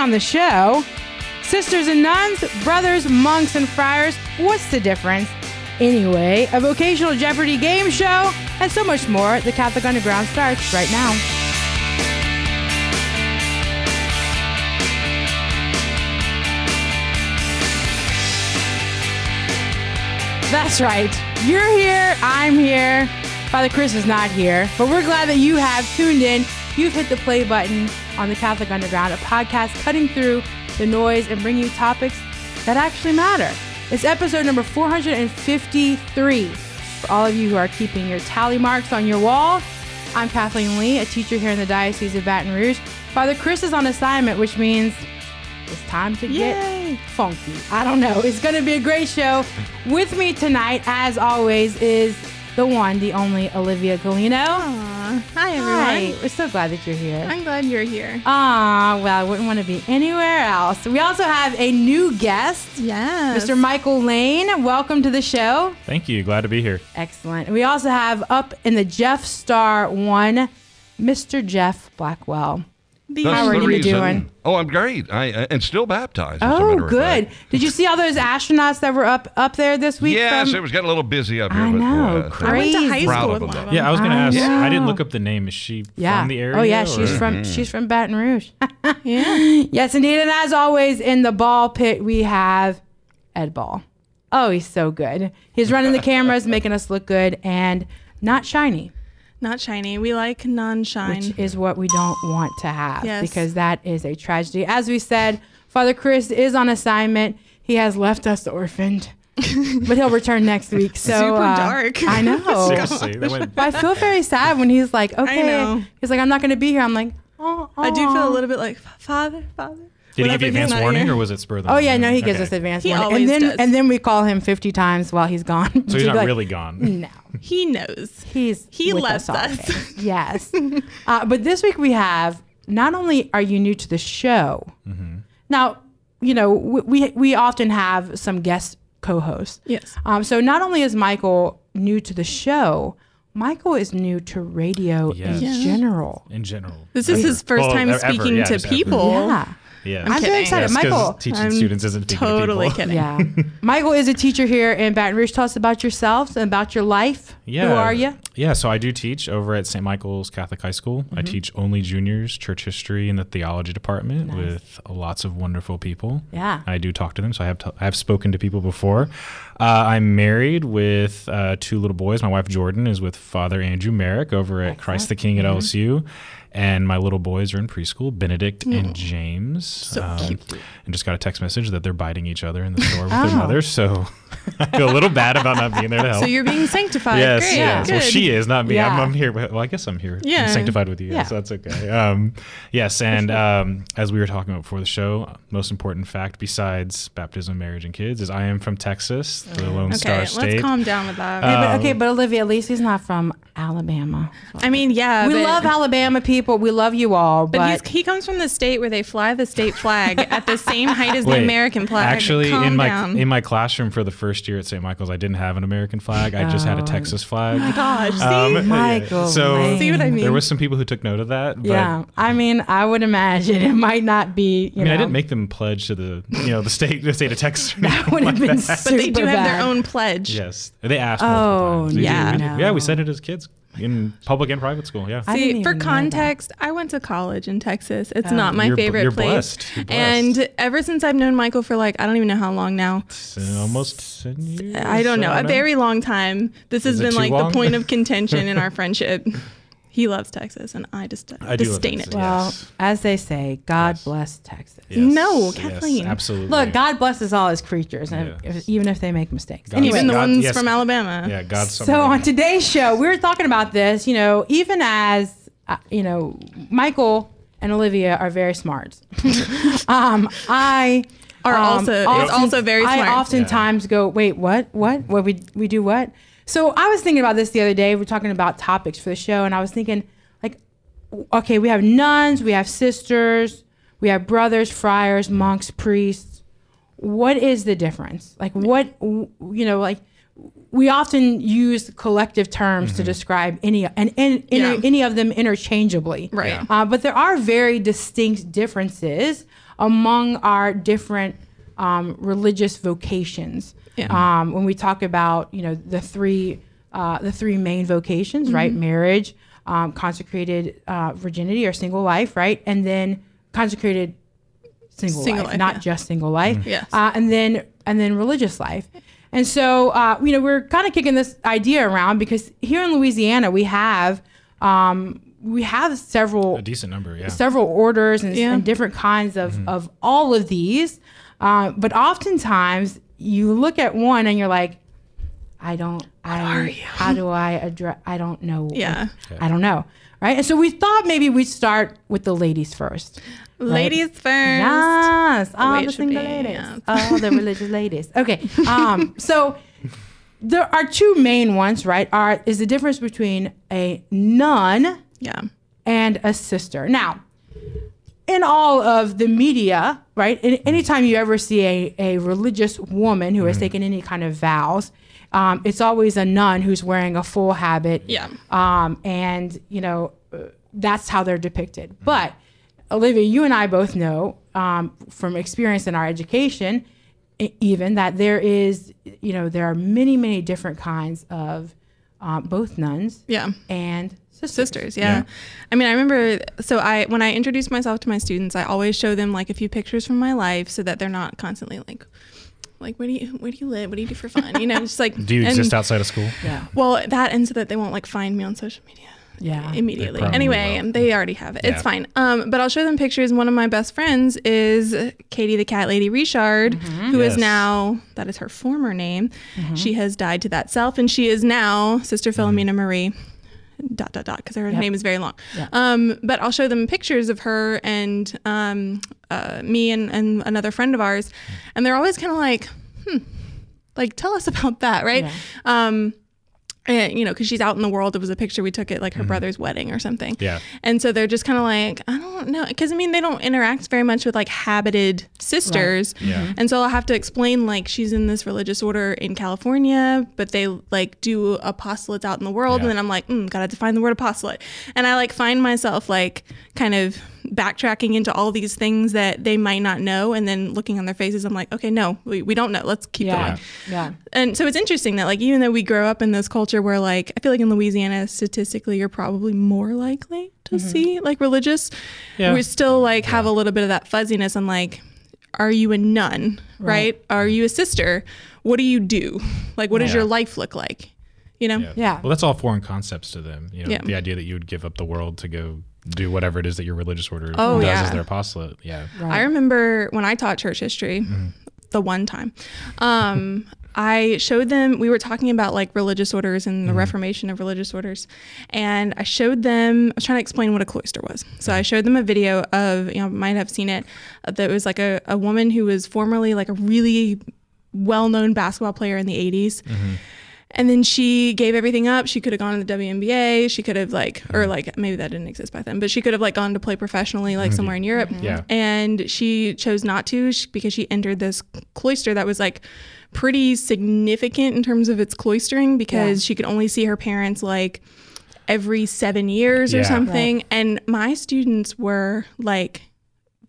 on the show, sisters and nuns, brothers, monks, and friars, what's the difference? Anyway, a vocational Jeopardy game show, and so much more. The Catholic Underground starts right now. That's right. You're here. I'm here. Father Chris is not here, but we're glad that you have tuned in. You've hit the play button on the Catholic Underground, a podcast cutting through the noise and bringing you topics that actually matter. It's episode number 453. For all of you who are keeping your tally marks on your wall, I'm Kathleen Lee, a teacher here in the Diocese of Baton Rouge. Father Chris is on assignment, which means it's time to get funky. I don't know. It's going to be a great show. With me tonight, as always, is the one, the only Olivia Galino. Aww. Hi, everyone. Hi. We're so glad that you're here. I'm glad you're here. Aw, well, I wouldn't want to be anywhere else. We also have a new guest. Yes. Mr. Michael Lane. Welcome to the show. Thank you. Glad to be here. Excellent. We also have up in the Jeff Star 1, Mr. Jeff Blackwell. How are you doing? Oh, I'm great. And still baptized. Oh, good. Did you see all those astronauts that were up there this week? Yes, it was getting a little busy up here. I know. Crazy. I went to high school with them. Yeah, I was going to ask. I didn't look up the name. Is she from the area? Oh, yeah. She's from Baton Rouge. Yeah. Yes, indeed. And as always, in the ball pit, we have Ed Ball. Oh, he's so good. He's running the cameras, making us look good and not shiny. Not shiny. We like non-shine. Which is what we don't want to have. Yes. Because that is a tragedy. As we said, Father Chris is on assignment. He has left us orphaned. But he'll return next week. So, super dark. I know. Seriously. But I feel very sad when he's like, okay. I know. He's like, I'm not going to be here. I'm like, oh. I do feel a little bit like, Father. Did he give you advance warning or was it spur of the moment? Oh, yeah. No, he gives us advance warning. And then we call him 50 times while he's gone. So he's not really gone. No. He knows. He loves us. Yes. But this week we have, not only are you new to the show, mm-hmm. Now, you know, we often have some guest co-hosts. Yes. So not only is Michael new to the show, Michael is new to radio in general. In general. This is his first time speaking to people. Ever. Yeah. Yeah. I'm very excited. Michael, teaching students isn't totally to kidding. Yeah. Michael is a teacher here in Baton Rouge. Tell us about yourselves and about your life. Yeah. Who are you? Yeah, so I do teach over at St. Michael's Catholic High School. Mm-hmm. I teach only juniors, church history, and the theology department with lots of wonderful people. Yeah. I do talk to them, so I have spoken to people before. I'm married with two little boys. My wife, Jordan, is with Father Andrew Merrick over at Christ the King at LSU. And my little boys are in preschool, Benedict and James. So cute. And just got a text message that they're biting each other in the store with their mother. So I feel a little bad about not being there to help. So you're being sanctified. Yes, great. Yes. Yeah. Well, she is, not me. Yeah. I'm here. Well, I guess I'm here. Yeah. I'm sanctified with you. Yeah. So that's okay. Yes, and as we were talking about before the show, most important fact besides baptism, marriage, and kids is I am from Texas, the Lone Star State. Okay, let's calm down with that. But Olivia, at least he's not from Alabama. I mean, yeah. We love Alabama people. We love you all, but he comes from the state where they fly the state flag at the same height as the American flag. Actually, in my classroom for the first year at St. Michael's, I didn't have an American flag. I just had a Texas flag. Oh my gosh! See, Michael. So see what I mean? There was some people who took note of that. But yeah, I mean, I would imagine it might not be. I didn't make them pledge to the state, of Texas. That would have been super. But they do have their own pledge. Yes, they asked. Oh yeah, we said it as kids. In public and private school, yeah. See, for context, I went to college in Texas. It's not my favorite place. You're blessed. And ever since I've known Michael for I don't even know how long now. Almost 10 years? I don't know. A very long time. This has been the point of contention in our friendship. He loves Texas, and I just disdain it. Well, as they say, God bless Texas. Yes. No, Kathleen. Yes, absolutely. Look, God blesses all his creatures, even if they make mistakes. Even the ones from Alabama. Yeah, God's so on today's show, we were talking about this, even as, Michael and Olivia are very smart. I are also very smart. I oftentimes go, wait, what? What we do what? So I was thinking about this the other day. We're talking about topics for the show, and I was thinking, okay, we have nuns, we have sisters, we have brothers, friars, monks, priests. What is the difference? We often use collective terms to describe any of them interchangeably. Right. But there are very distinct differences among our different religious vocations. Yeah. When we talk about, you know, the three main vocations, mm-hmm. right? Marriage, consecrated virginity or single life, right? And then consecrated single life, not yeah. just single life. Mm-hmm. Yes. And then religious life. And so, you know, we're kind of kicking this idea around because here in Louisiana, we have several, a decent number, yeah. several orders and, yeah. and different kinds of, mm-hmm. of all of these. But oftentimes you look at one and you're like, I don't know. Right. And so we thought maybe we'd start with the ladies first. Ladies right? first. Yes. All the single ladies. Yes. All the religious ladies. Okay. So there are two main ones, right? Is the difference between a nun yeah. and a sister. Now, in all of the media, right? Anytime you ever see a religious woman who has taken any kind of vows, it's always a nun who's wearing a full habit. Yeah. And, you know, that's how they're depicted. Mm-hmm. But, Olivia, you and I both know from experience in our education, even that there is, you know, there are many, many different kinds of both nuns yeah. and sisters. Yeah. yeah. I mean, I remember, so when I introduce myself to my students, I always show them like a few pictures from my life so that they're not constantly like where do you live? What do you do for fun? You know, just like, do you exist outside of school? Yeah. Well, that, and so that they won't like find me on social media. Yeah. Immediately. Anyway, they already have it. Yeah. It's fine. But I'll show them pictures. One of my best friends is Katie the Cat Lady Richard, mm-hmm. who yes. is now, that is her former name. Mm-hmm. She has died to that self, and she is now Sister Philomena mm-hmm. Marie. ... because her yep. name is very long. Yep. But I'll show them pictures of her and me and another friend of ours, and they're always kind of like, like, tell us about that, right? Yeah. And, you know, because she's out in the world. It was a picture we took at like her mm-hmm. brother's wedding or something. Yeah. And so they're just kind of like, I don't know. Because I mean, they don't interact very much with like habited sisters. Right. Yeah. Mm-hmm. And so I'll have to explain like she's in this religious order in California, but they like do apostolates out in the world. Yeah. And then I'm like, gotta define the word apostolate. And I like find myself like kind of backtracking into all these things that they might not know, and then looking on their faces, I'm like, okay, no, we don't know. Let's keep yeah. going. Yeah. And so it's interesting that like, even though we grow up in this culture where like, I feel like in Louisiana, statistically, you're probably more likely to mm-hmm. see like religious, yeah. we still like have a little bit of that fuzziness and like, are you a nun? Right? Are you a sister? What do you do? Like, what does your life look like? You know? Yeah. yeah. Well, that's all foreign concepts to them. You know, the idea that you would give up the world to go do whatever it is that your religious order does as their apostolate. Yeah. Right. I remember when I taught church history, the one time, I showed them, we were talking about like religious orders and the reformation of religious orders. And I showed them, I was trying to explain what a cloister was. So I showed them a video of, you know, might have seen it, that was like a woman who was formerly like a really well-known basketball player in the 80s. Mm-hmm. And then she gave everything up. She could have gone to the WNBA. She could have like, or like, maybe that didn't exist by then, but she could have like gone to play professionally, like somewhere in Europe. Mm-hmm. Yeah. And she chose not to because she entered this cloister that was like pretty significant in terms of its cloistering, because she could only see her parents like every 7 years or something. Right. And my students were like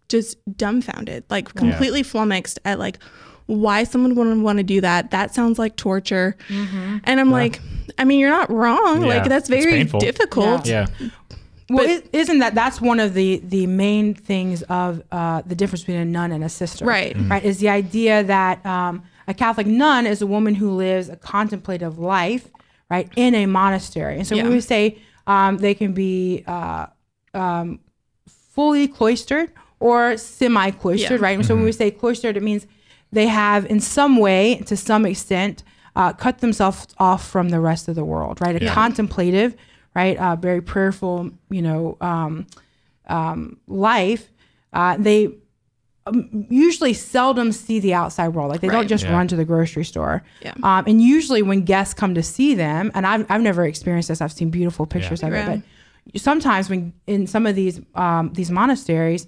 just dumbfounded, like completely flummoxed at like, why someone wouldn't want to do that. That sounds like torture. Mm-hmm. And I'm like, I mean, you're not wrong. Yeah. Like, that's very difficult. Yeah. yeah. Well, isn't that's one of the main things of the difference between a nun and a sister. Right. Mm-hmm. Right. Is the idea that a Catholic nun is a woman who lives a contemplative life, right, in a monastery. And so when we say they can be fully cloistered or semi-cloistered, right? And so when we say cloistered, it means they have in some way, to some extent, cut themselves off from the rest of the world, right? A contemplative, right, very prayerful, you know, life. They usually seldom see the outside world. Like, they don't just run to the grocery store. Yeah. And usually when guests come to see them, and I've never experienced this, I've seen beautiful pictures of it, but sometimes when in some of these monasteries,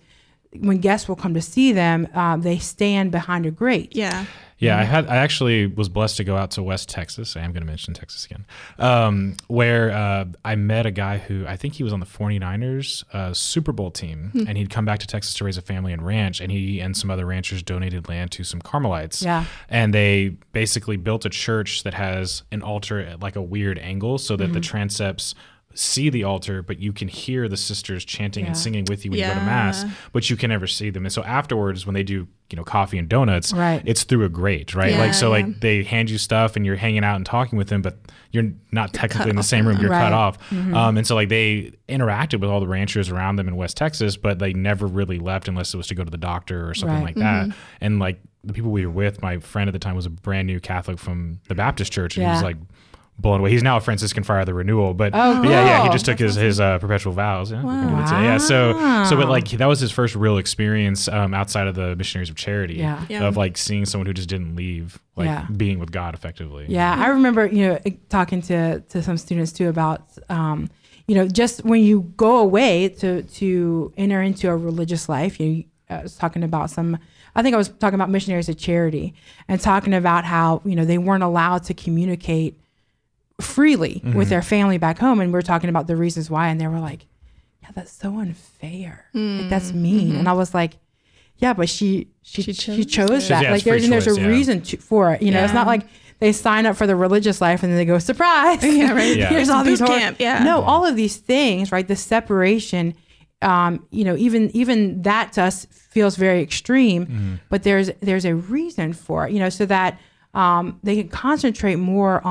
when guests will come to see them, they stand behind a grate. Yeah. Yeah, I actually was blessed to go out to West Texas. I am going to mention Texas again, where I met a guy who I think he was on the 49ers Super Bowl team, and he'd come back to Texas to raise a family and ranch, and he and some other ranchers donated land to some Carmelites. Yeah. And they basically built a church that has an altar at like a weird angle so that the transepts see the altar, but you can hear the sisters chanting and singing with you when you go to mass, but you can never see them. And so afterwards, when they do, you know, coffee and donuts, it's through a grate, right? Like they hand you stuff and you're hanging out and talking with them, but you're not technically in the same room. You're cut off. And so like they interacted with all the ranchers around them in West Texas, but they never really left unless it was to go to the doctor or something like that. And like the people we were with, my friend at the time was a brand new Catholic from the Baptist church, and he was like blown away. He's now a Franciscan friar of the Renewal, but he just took his perpetual vows. Yeah, so but like that was his first real experience outside of the Missionaries of Charity of like seeing someone who just didn't leave, like being with God effectively. Yeah, I remember talking to some students too about just when you go away to enter into a religious life. I was talking about I was talking about Missionaries of Charity and talking about how they weren't allowed to communicate freely with their family back home, and we were talking about the reasons why, and they were like, yeah, that's so unfair, like, that's mean. And I was like, yeah, but she chose that. Like there's a reason for it, it's not like they sign up for the religious life and then they go, surprise, here's all these camp, all of these things, right? The separation, even that to us feels very extreme, but there's a reason for it, so that they can concentrate more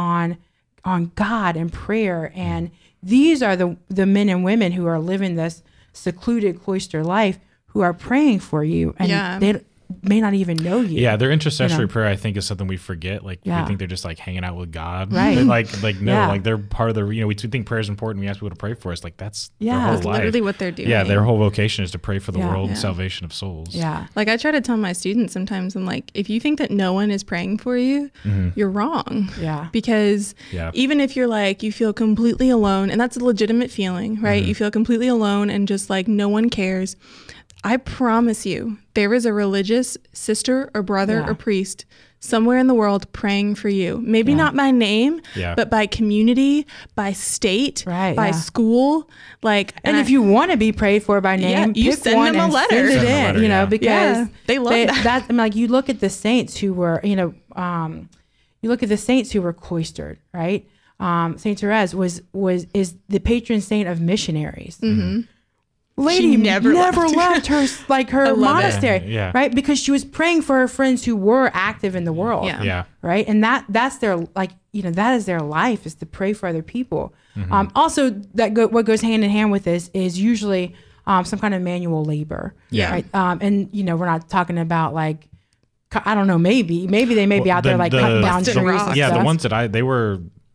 on God and prayer. And these are the men and women who are living this secluded cloister life, who are praying for you, and they may not even know you. Yeah, their intercessory prayer, I think, is something we forget. Like we think they're just like hanging out with God. Right. They're like no, like they're part of the, we think prayer is important. We ask people to pray for us. Like that's their whole life. Literally what they're doing. Yeah, their whole vocation is to pray for the world and salvation of souls. Yeah. Like I try to tell my students sometimes, I'm like, if you think that no one is praying for you, you're wrong. Yeah. Because even if you're like, you feel completely alone, and that's a legitimate feeling, right? You feel completely alone and just like no one cares. I promise you, there is a religious sister or brother or priest somewhere in the world praying for you. Maybe not by name, but by community, by state, by school. Like, and if you want to be prayed for by name, you send them a letter. Because they love that. I mean, like you look at the saints who were, cloistered, right? St. Thérèse is the patron saint of missionaries. Lady never left her like her monastery, right? Because she was praying for her friends who were active in the world, right? And that's their that is their life, is to pray for other people. Also, what goes hand in hand with this is usually some kind of manual labor, right? And we're not talking about like, I don't know, maybe they may be out there like cutting down trees. And stuff. The ones that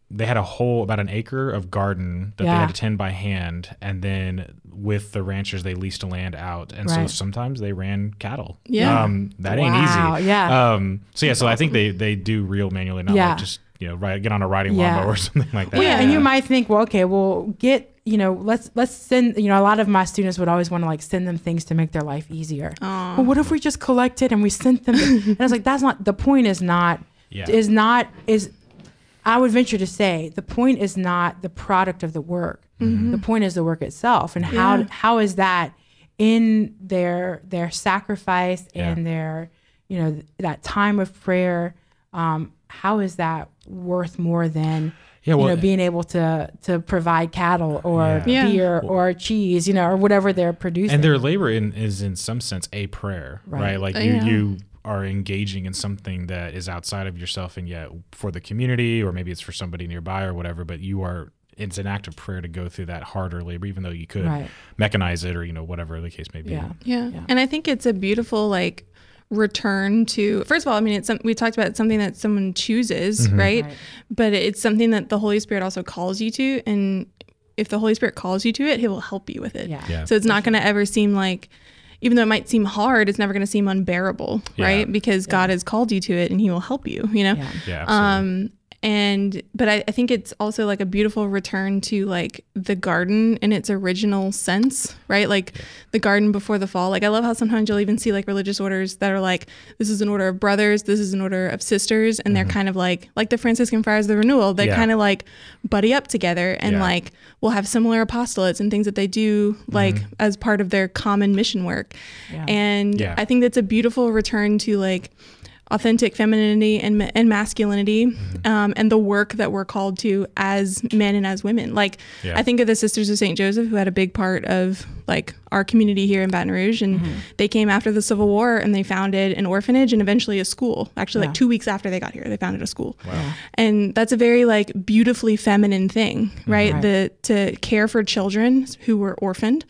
they had about an acre of garden that they had to tend by hand, and then with the ranchers they leased land out, and so sometimes they ran cattle. That ain't easy. So I think they do real manually, not like just get on a riding lawnmower or something like that. And you might think, let's send, a lot of my students would always want to like send them things to make their life easier. Well, what if we just collected and we sent them? And I was like, that's not the point. I would venture to say the point is not the product of the work. The point is the work itself, and how is that in their sacrifice and their that time of prayer? How is that worth more than being able to provide cattle or beer or cheese, or whatever they're producing? And their labor is in some sense a prayer, right? Like you are engaging in something that is outside of yourself and yet for the community, or maybe it's for somebody nearby or whatever, but it's an act of prayer to go through that harder labor, even though you could mechanize it or, whatever the case may be. Yeah. And I think it's a beautiful return to, first of all, I mean, we talked about it's something that someone chooses, right? But it's something that the Holy Spirit also calls you to. And if the Holy Spirit calls you to it, he will help you with it. Yeah. So it's not going to ever seem like, even though it might seem hard, it's never going to seem unbearable, right? Because God has called you to it and he will help you, Yeah, absolutely. But I think it's also like a beautiful return to like the garden in its original sense, right? Like the garden before the fall. Like I love how sometimes you'll even see like religious orders that are like, this is an order of brothers, this is an order of sisters. And they're kind of like the Franciscan Friars of the Renewal, they kind of like buddy up together and like will have similar apostolates and things that they do like as part of their common mission work. Yeah. And I think that's a beautiful return to like authentic femininity and masculinity and the work that we're called to as men and as women. Like I think of the Sisters of St. Joseph, who had a big part of like our community here in Baton Rouge, and they came after the Civil War and they founded an orphanage and eventually a school. Actually like 2 weeks after they got here, they founded a school. Wow. And that's a very like beautifully feminine thing, right? To care for children who were orphaned,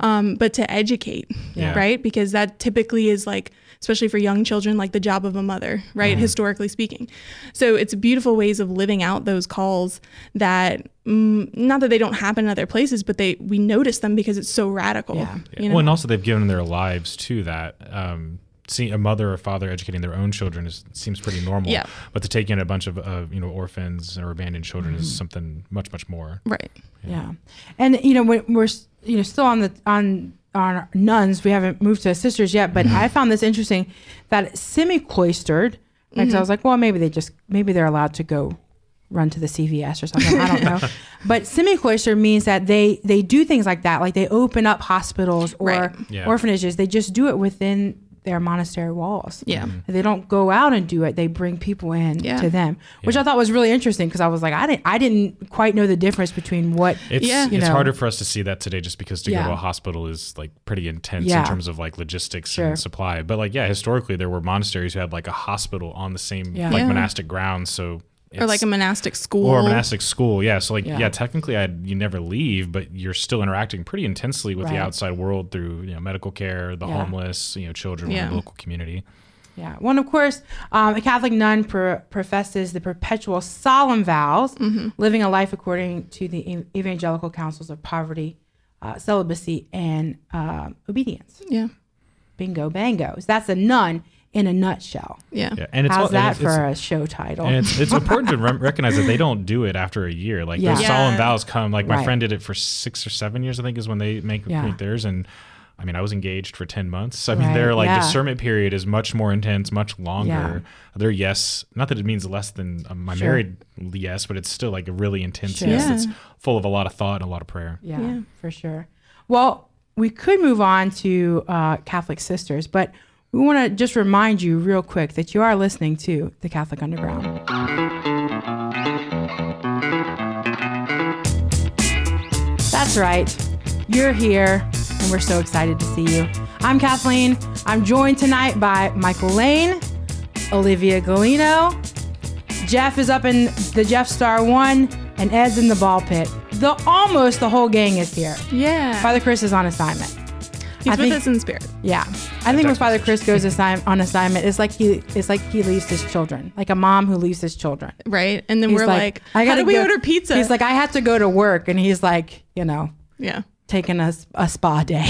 but to educate, right? Because that typically is like, especially for young children, like the job of a mother, right? Historically speaking. So it's beautiful ways of living out those calls that, not that they don't happen in other places, but we notice them because it's so radical. Yeah. You know? Well, and also they've given their lives to that. Seeing a mother or father educating their own children seems pretty normal, but to take in a bunch of orphans or abandoned children is something much more. Right. Yeah. And we're still on nuns, we haven't moved to sisters yet, but I found this interesting that semi-cloistered, because I was like, well, maybe they're allowed to go run to the CVS or something. I don't know. But semi-cloistered means that they do things like that. Like they open up hospitals or orphanages. They just do it within their monastery walls. Yeah. They don't go out and do it. They bring people in to them, which I thought was really interesting, because I was like, I didn't quite know the difference between what it's harder for us to see that today, just because to go to a hospital is like pretty intense in terms of like logistics and supply. But like, historically there were monasteries who had like a hospital on the same monastic grounds. So or like a monastic school. Or a monastic school, So like, technically you never leave, but you're still interacting pretty intensely with the outside world through, medical care, the homeless, children in the local community. Yeah. Well, and of course, a Catholic nun professes the perpetual solemn vows, living a life according to the evangelical counsels of poverty, celibacy, and obedience. Yeah. Bingo, bango. So that's a nun in a nutshell. Yeah. And it's How's that for a show title? And it's important to recognize that they don't do it after a year. Like those solemn vows come, like my friend did it for 6 or 7 years, I think, is when they make theirs. And I mean, I was engaged for 10 months. I mean, their like discernment period is much more intense, much longer. Their yes, not that it means less than my married yes, but it's still like a really intense yes. It's full of a lot of thought and a lot of prayer. Yeah, for sure. Well, we could move on to Catholic sisters, but we want to just remind you real quick that you are listening to The Catholic Underground. That's right. You're here, and we're so excited to see you. I'm Kathleen. I'm joined tonight by Michael Lane, Olivia Galino. Jeff is up in the Jeff Star 1, and Ed's in the ball pit. Almost the whole gang is here. Yeah. Father Chris is on assignment. He's with us in spirit. Yeah. I think when Father Chris goes on assignment, it's like he leaves his children, like a mom who leaves his children. Right. And then he's we're like how do we order pizza? He's like, I had to go to work. And he's like, taking a spa day.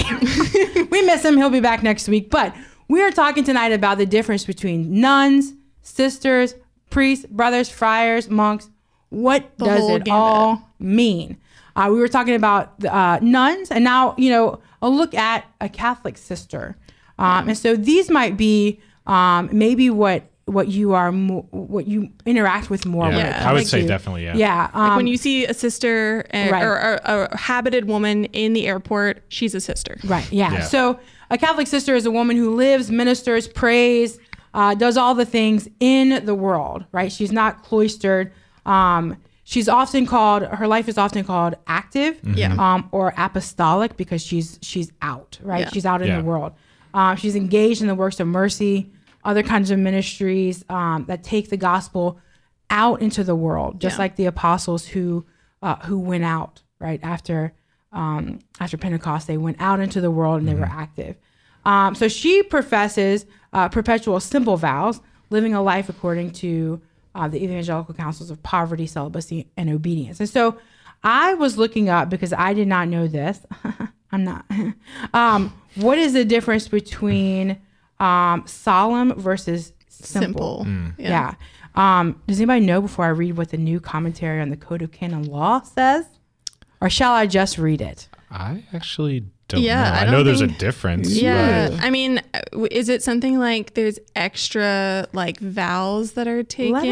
We miss him. He'll be back next week. But we are talking tonight about the difference between nuns, sisters, priests, brothers, friars, monks. What does it all mean? We were talking about nuns, and now, a look at a Catholic sister. And so these might be maybe what you are, what you interact with more. Yeah, with. I would say definitely, Yeah, like when you see a sister or a habited woman in the airport, she's a sister. Right, yeah. So a Catholic sister is a woman who lives, ministers, prays, does all the things in the world, right? She's not cloistered. She's often called, her life is often called active or apostolic, because she's out, right? Yeah. She's out in the world. She's engaged in the works of mercy, other kinds of ministries that take the gospel out into the world, just like the apostles who went out, right? After Pentecost, they went out into the world and they were active. So she professes perpetual simple vows, living a life according to the evangelical counsels of poverty, celibacy, and obedience. And so I was looking up, because I did not know this. I'm not. What is the difference between solemn versus simple. Yeah. Does anybody know before I read what the new commentary on the Code of Canon Law says? Or shall I just read it? I actually don't know. I know there's a difference. Yeah. But... I mean, is it something like there's extra like vows that are taken? Let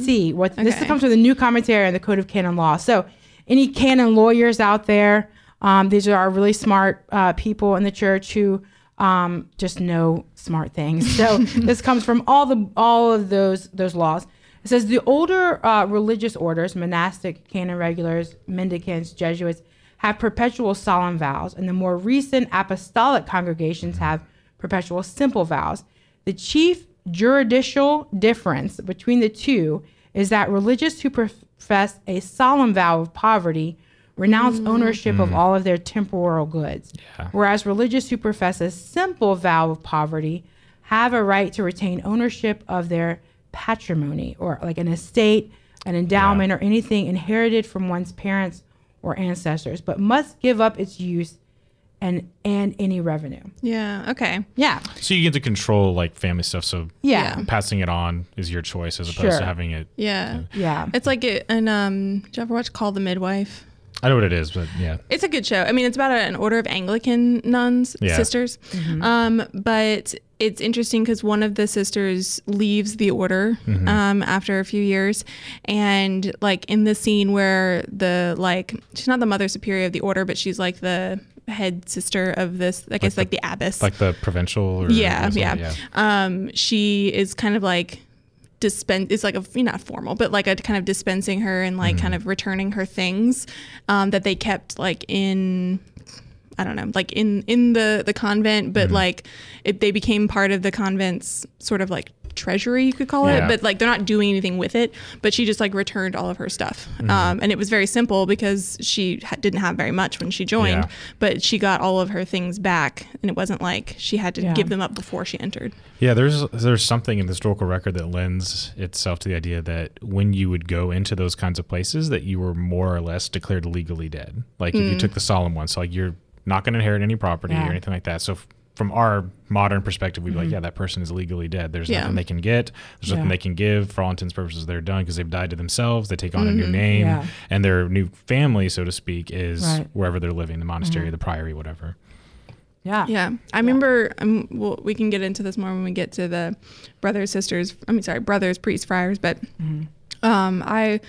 us see. This comes with the new commentary on the Code of Canon Law. So any canon lawyers out there, these are really smart people in the church who just know smart things. So this comes from all of those laws. It says the older religious orders, monastic, canon regulars, mendicants, Jesuits, have perpetual solemn vows, and the more recent apostolic congregations have perpetual simple vows. The chief juridical difference between the two is that religious who profess a solemn vow of poverty renounce ownership of all of their temporal goods, whereas religious who profess a simple vow of poverty have a right to retain ownership of their patrimony, or like an estate, an endowment, or anything inherited from one's parents or ancestors, but must give up its use and any revenue. Yeah. Okay. Yeah. So you get to control like family stuff. So passing it on is your choice as opposed to having it. Yeah. Yeah. It's like it. And did you ever watch Call the Midwife? I know what it is, but yeah. It's a good show. I mean, it's about an order of Anglican nuns, sisters. Mm-hmm. But it's interesting because one of the sisters leaves the order after a few years. And like in the scene where she's not the mother superior of the order, but she's like the head sister of this, I guess, like the abbess. Like the provincial. Or she is kind of like... it's like a, not formal, but like a kind of dispensing her and like kind of returning her things that they kept like in, I don't know, like in the convent, but like they became part of the convent's sort of like treasury, you could call it, but like they're not doing anything with it, but she just like returned all of her stuff. And it was very simple because she didn't have very much when she joined, but she got all of her things back, and it wasn't like she had to give them up before she entered. Yeah, there's something in the historical record that lends itself to the idea that when you would go into those kinds of places that you were more or less declared legally dead. Like if you took the solemn one, so like you're not going to inherit any property or anything like that. So from our modern perspective, we'd be like, yeah, that person is legally dead. There's nothing they can get. There's nothing they can give. For all intents and purposes, they're done because they've died to themselves. They take on a new name. Yeah. And their new family, so to speak, is wherever they're living, the monastery, the priory, whatever. Yeah. Yeah. I remember, we can get into this more when we get to the brothers, priests, friars, but I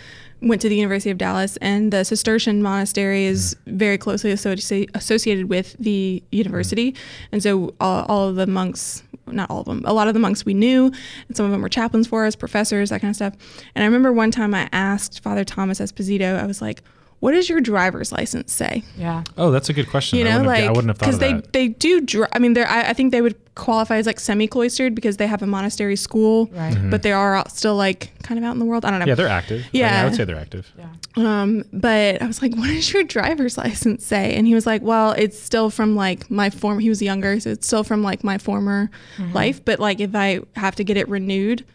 went to the University of Dallas, and the Cistercian monastery is very closely associated with the university. And so all of the monks, not all of them, a lot of the monks we knew, and some of them were chaplains for us, professors, that kind of stuff. And I remember one time I asked Father Thomas Esposito, I was like, what does your driver's license say? Yeah. Oh, that's a good question. You know, I wouldn't have thought of that. Because they do drive. I mean, I think they would qualify as like semi-cloistered because they have a monastery school, but they are still like kind of out in the world. I don't know. Yeah, they're active. Yeah. I would say they're active. Yeah. But I was like, what does your driver's license say? And he was like, well, it's still from like my former, he was younger, so it's still from like my former life. But like if I have to get it renewed,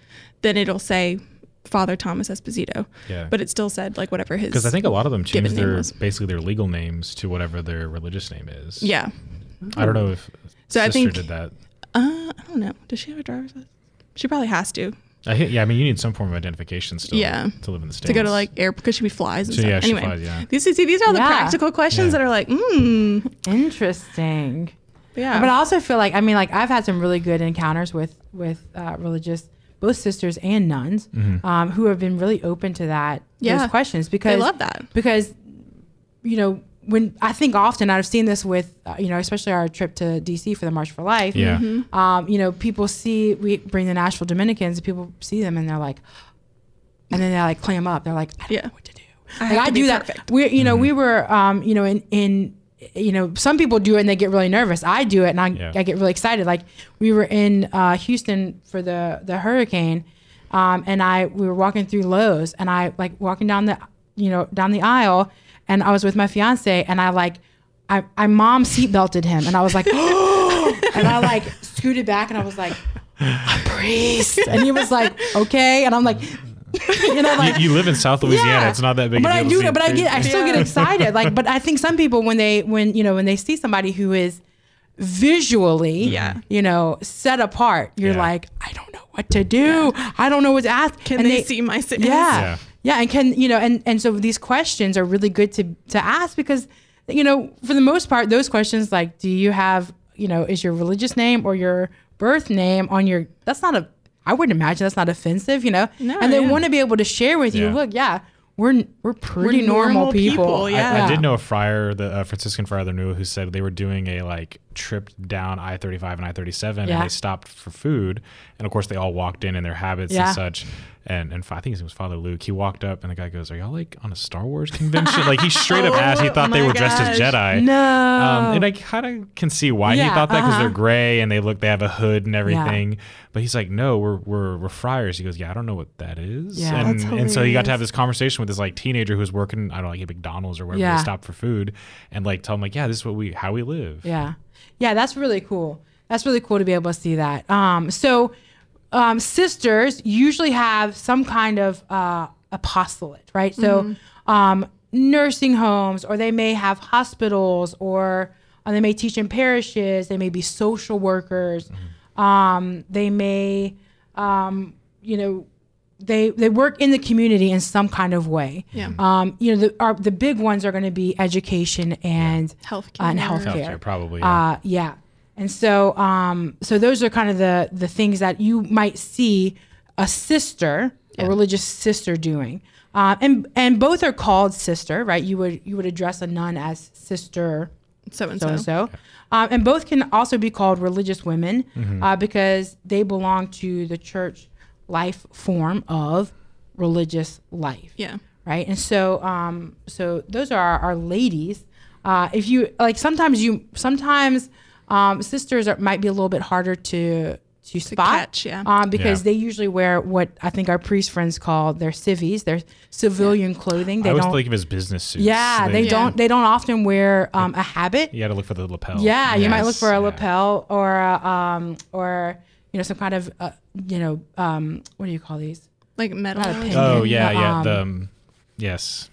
then it'll say Father Thomas Esposito, but it still said like whatever his. Because I think a lot of them change their legal names to whatever their religious name is. Yeah, I don't know if sister did that. I don't know. Does she have a driver's license? She probably has to. I mean, you need some form of identification still to live in the States. To go to like air, because she flies and stuff. Yeah, anyway, she flies, these are all the practical questions that are like, interesting. Yeah, but I also feel like, I mean, like I've had some really good encounters with religious. Both sisters and nuns, who have been really open to that, those questions, because they love that. Because, you know, when I think often I've seen this with, you know, especially our trip to DC for the March for Life, you know, people see, we bring the Nashville Dominicans, and people see them and they're like, and then they like clam up. They're like, I don't know what to do. I do that. Perfect. We, you know, we were, you know, in, you know, some people do it and they get really nervous. I do it and I get really excited. Like we were in Houston for the hurricane, and we were walking through Lowe's, and I like walking down the aisle, and I was with my fiance, and I mom seatbelted him, and I was like, oh, and I like scooted back, and I was like, a priest, and he was like, okay, and I'm like. You know, like you live in South Louisiana, it's not that big. But I still get excited. Like, but I think some people when they see somebody who is visually, you know, set apart, you're like, I don't know what to do. Yeah. I don't know what to ask. Can they see my sins? Yeah. Yeah. And can, you know, and so these questions are really good to ask because, you know, for the most part, those questions like, do you have, you know, is your religious name or your birth name on your, that's not a, I wouldn't imagine that's not offensive, you know? No, and they want to be able to share with you, look, we're pretty normal people. I did know a friar, the Franciscan friar of the Renewal, who said they were doing a like trip down I-35 and I-37 and they stopped for food. And of course they all walked in their habits and such. And I think his name was Father Luke. He walked up and the guy goes, "Are y'all like on a Star Wars convention?" Like he straight up asked. He thought they were dressed as Jedi. No. And I kind of can see why he thought that because they're gray and they have a hood and everything. Yeah. But he's like, "No, we're friars." He goes, "Yeah, I don't know what that is." Yeah, and so he got to have this conversation with this like teenager who was working, I don't know, like at McDonald's or wherever they stopped for food, and like tell him like, "Yeah, this is how we live." Yeah. Yeah, that's really cool. That's really cool to be able to see that. Sisters usually have some kind of apostolate, right? Mm-hmm. So nursing homes, or they may have hospitals, or they may teach in parishes. They may be social workers. Mm-hmm. They may, they work in the community in some kind of way. Yeah. The big ones are going to be education and healthcare. Healthcare, probably. Yeah. And so so those are kind of the things that you might see a sister, a religious sister doing. And both are called sister, right? You would address a nun as sister so-and-so. Okay. And both can also be called religious women because they belong to the church life form of religious life. Yeah. Right? And so so those are our ladies. If you like sometimes sisters might be a little bit harder to spot catch, because they usually wear what I think our priest friends call their civies, their civilian clothing. I always think of it as business suits. Yeah, so they don't often wear a habit. You got to look for the lapel. Yeah, you might look for a lapel or some kind of what do you call these? Like metal. Oh yeah. Yes.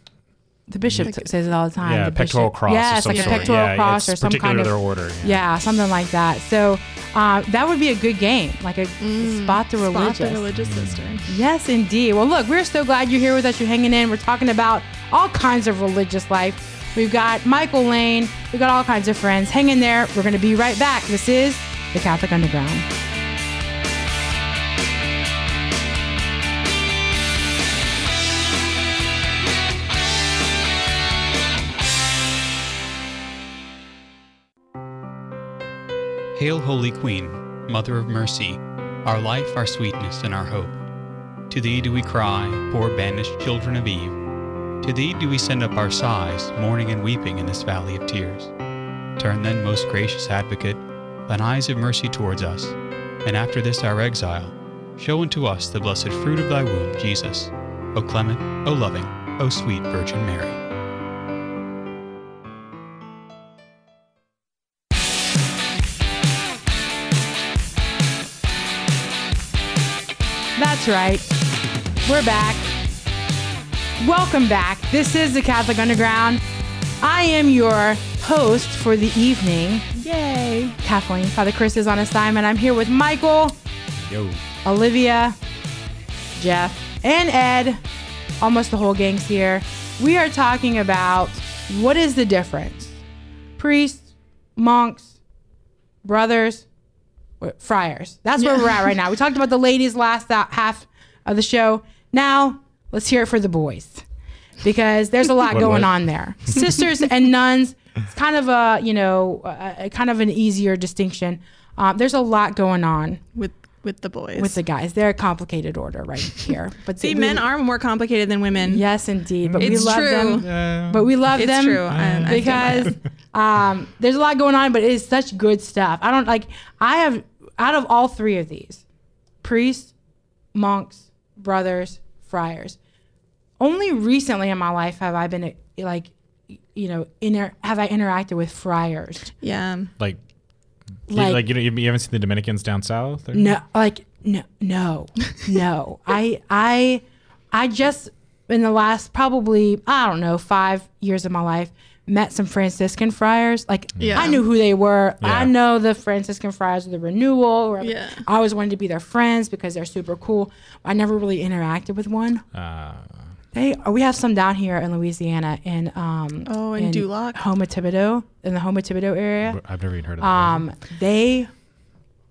The bishop says it all the time. Yeah, pectoral cross. Yeah, it's like a pectoral cross or some kind of particular order. Yeah, something like that. So that would be a good game, like a spot the religious sister. Yes, indeed. Well, look, we're so glad you're here with us. You're hanging in. We're talking about all kinds of religious life. We've got Michael Lane. We've got all kinds of friends. Hang in there. We're going to be right back. This is the Catholic Underground. Hail, Holy Queen, Mother of Mercy, our life, our sweetness, and our hope. To Thee do we cry, poor banished children of Eve. To Thee do we send up our sighs, mourning and weeping in this valley of tears. Turn then, most gracious Advocate, Thine eyes of mercy towards us, and after this our exile, show unto us the blessed fruit of Thy womb, Jesus. O clement, O loving, O sweet Virgin Mary. That's right. We're back. Welcome back. This is the Catholic Underground. I am your host for the evening. Yay. Kathleen. Father Chris is on assignment. I'm here with Michael. Yo. Olivia. Jeff. And Ed. Almost the whole gang's here. We are talking about what is the difference? Priests, monks, brothers, friars. That's where we're at right now. We talked about the ladies last half of the show. Now, let's hear it for the boys because there's a lot going on there. Sisters and nuns, it's kind of an easier distinction. There's a lot going on with the boys. With the guys. They're a complicated order right here. But see, men are more complicated than women. Yes, indeed. But it's we love true. Them. But we love it's them true. Because there's a lot going on, but it is such good stuff. I have, out of all three of these, priests, monks, brothers, friars, only recently in my life have I been have I interacted with friars. Yeah. You haven't seen the Dominicans down south? Or? No. I just in the last probably 5 years of my life met some Franciscan friars. Like, yeah. I knew who they were. Yeah. I know the Franciscan Friars of the Renewal. Yeah. I always wanted to be their friends because they're super cool. I never really interacted with one. We have some down here in Louisiana in Duloc, Houma-Thibodaux, in the Houma-Thibodaux area. I've never even heard of them. They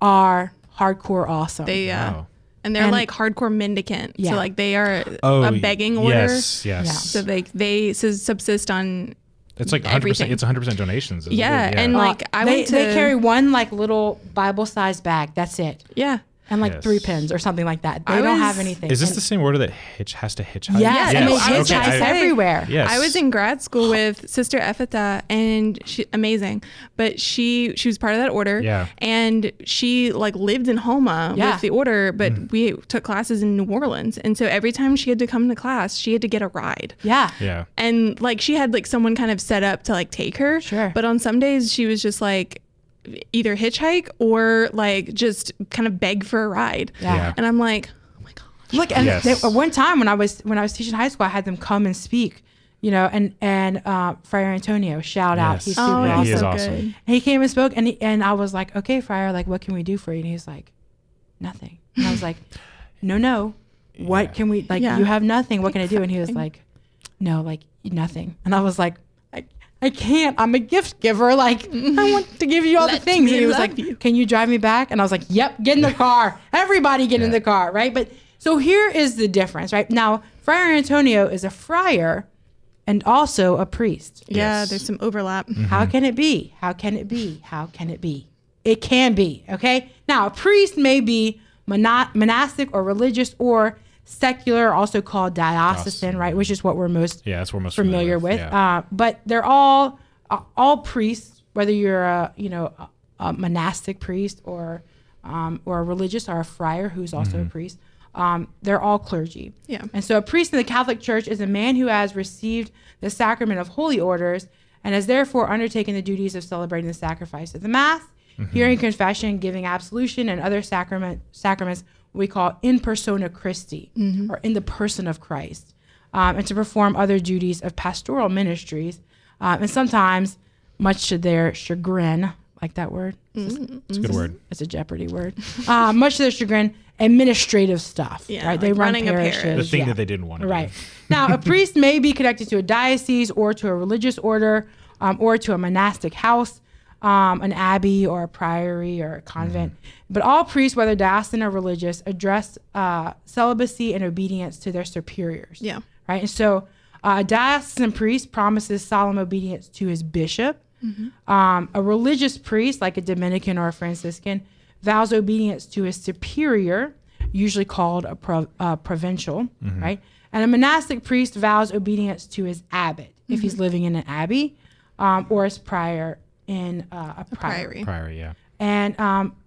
are hardcore awesome. They wow. And they're like hardcore mendicant. Yeah. So like they are a begging order. Yes. Yeah. So they subsist on it's like 100%. It's 100% donations. Yeah. And like they carry one like little Bible-sized bag. That's it. Yeah. And like 3 pins or something like that. They don't have anything. Is this the same order that has to hitchhike? Yes. And they hitchhike everywhere. Yes. I was in grad school with Sister Ephatha, and she amazing. But she was part of that order. Yeah. And she like lived in Houma with the order, but we took classes in New Orleans. And so every time she had to come to class, she had to get a ride. Yeah. Yeah. And like she had like someone kind of set up to like take her. Sure. But on some days she was just like either hitchhike or like just kind of beg for a ride. Yeah. And I'm like, oh my gosh. Look, and one time when I was teaching high school, I had them come and speak, you know, and Friar Antonio, shout out. He's super awesome. He is awesome. And he came and spoke and I was like, okay, Friar, like, what can we do for you? And he's like, nothing. And I was like, no. What can we, like, you have nothing. What can I do? And he was like, no, like nothing. And I was like, I can't. I'm a gift giver. Like, I want to give you all the things. And he was like, can you drive me back? And I was like, yep, get in the car. Everybody get in the car, right? But so here is the difference, right? Now, Friar Antonio is a friar and also a priest. Yeah, there's some overlap. Mm-hmm. How can it be? It can be, okay? Now, a priest may be monastic or religious or secular, also called diocesan, right, which is what we're most familiar with. Yeah. But they're all priests, whether you're a monastic priest or a religious or a friar who's also a priest. They're all clergy. Yeah. And so a priest in the Catholic Church is a man who has received the sacrament of holy orders and has therefore undertaken the duties of celebrating the sacrifice of the Mass, hearing confession, giving absolution, and other sacraments. We call in persona Christi, or in the person of Christ, and to perform other duties of pastoral ministries, and sometimes, much to their chagrin, like that word? It's a good word. It's a Jeopardy word. Much to their chagrin, administrative stuff, right? They like run parishes. The thing that they didn't want to do. Right. Now, a priest may be connected to a diocese or to a religious order or to a monastic house, an abbey or a priory or a convent, but all priests, whether diocesan or religious, address celibacy and obedience to their superiors. Yeah, right. And so, a diocesan priest promises solemn obedience to his bishop. A religious priest, like a Dominican or a Franciscan, vows obedience to his superior, usually called a provincial, right? And a monastic priest vows obedience to his abbot if he's living in an abbey, or his prior. In a priory, yeah. And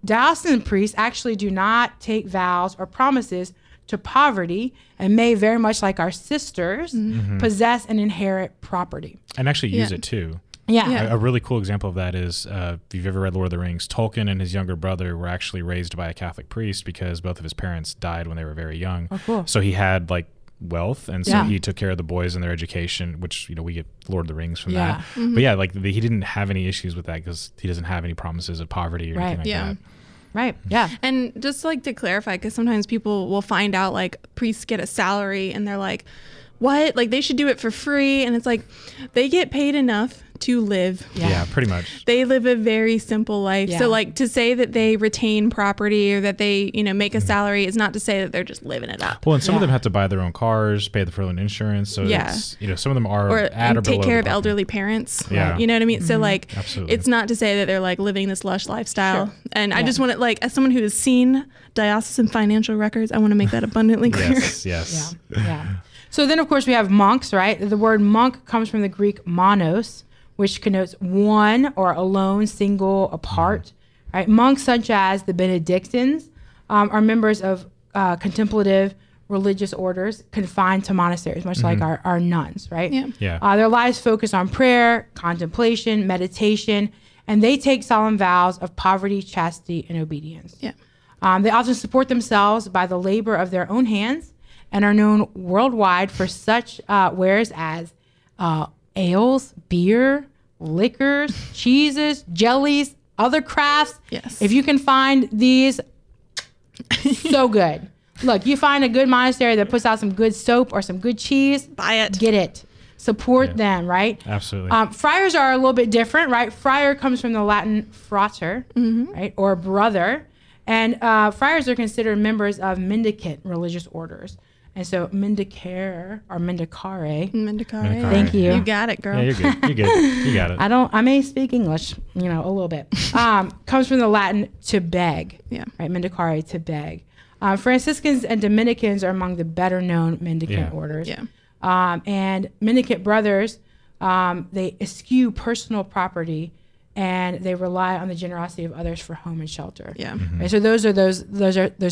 diocesan priests actually do not take vows or promises to poverty and may, very much like our sisters, possess and inherit property. And actually use it too. Yeah. A really cool example of that is, if you've ever read Lord of the Rings, Tolkien and his younger brother were actually raised by a Catholic priest because both of his parents died when they were very young. Oh, cool. So he had like wealth, and so he took care of the boys and their education, which, you know, we get Lord of the Rings from that. But yeah, like he didn't have any issues with that because he doesn't have any promises of poverty or anything like that. Right. Yeah. And just like to clarify, because sometimes people will find out like priests get a salary and they're like, what? Like they should do it for free. And it's like they get paid enough to live. Yeah, pretty much. They live a very simple life. Yeah. So like to say that they retain property or that they, you know, make a salary is not to say that they're just living it up. Well, and some of them have to buy their own cars, pay for their own insurance. So it's, you know, some of them are at or below. Take care of elderly parents. Yeah. You know what I mean? So like, it's not to say that they're like living this lush lifestyle. Sure. And I just want to, like, as someone who has seen diocesan financial records, I want to make that abundantly clear. Yes. Yeah. So then of course we have monks, right? The word monk comes from the Greek monos, which connotes one or alone, single, apart, right? Monks such as the Benedictines are members of contemplative religious orders confined to monasteries, much like our nuns, right? Yeah. Their lives focus on prayer, contemplation, meditation, and they take solemn vows of poverty, chastity, and obedience. Yeah. They often support themselves by the labor of their own hands and are known worldwide for such wares as ales, beer, liquors, cheeses, jellies, other crafts. Yes. If you can find these, so good. Look, you find a good monastery that puts out some good soap or some good cheese. Buy it. Get it. Support them, right? Absolutely. Friars are a little bit different, right? Friar comes from the Latin frater, right? Or brother. And friars are considered members of mendicant religious orders. And so mendicare or mendicare. Mendicare. Thank you. You got it, girl. Yeah, you're good. You got it. I may speak English, you know, a little bit. Comes from the Latin to beg. Yeah. Right? Mendicare, to beg. Franciscans and Dominicans are among the better known mendicant orders. Yeah. And mendicant brothers, they eschew personal property and they rely on the generosity of others for home and shelter. Yeah. Mm-hmm. Right, so those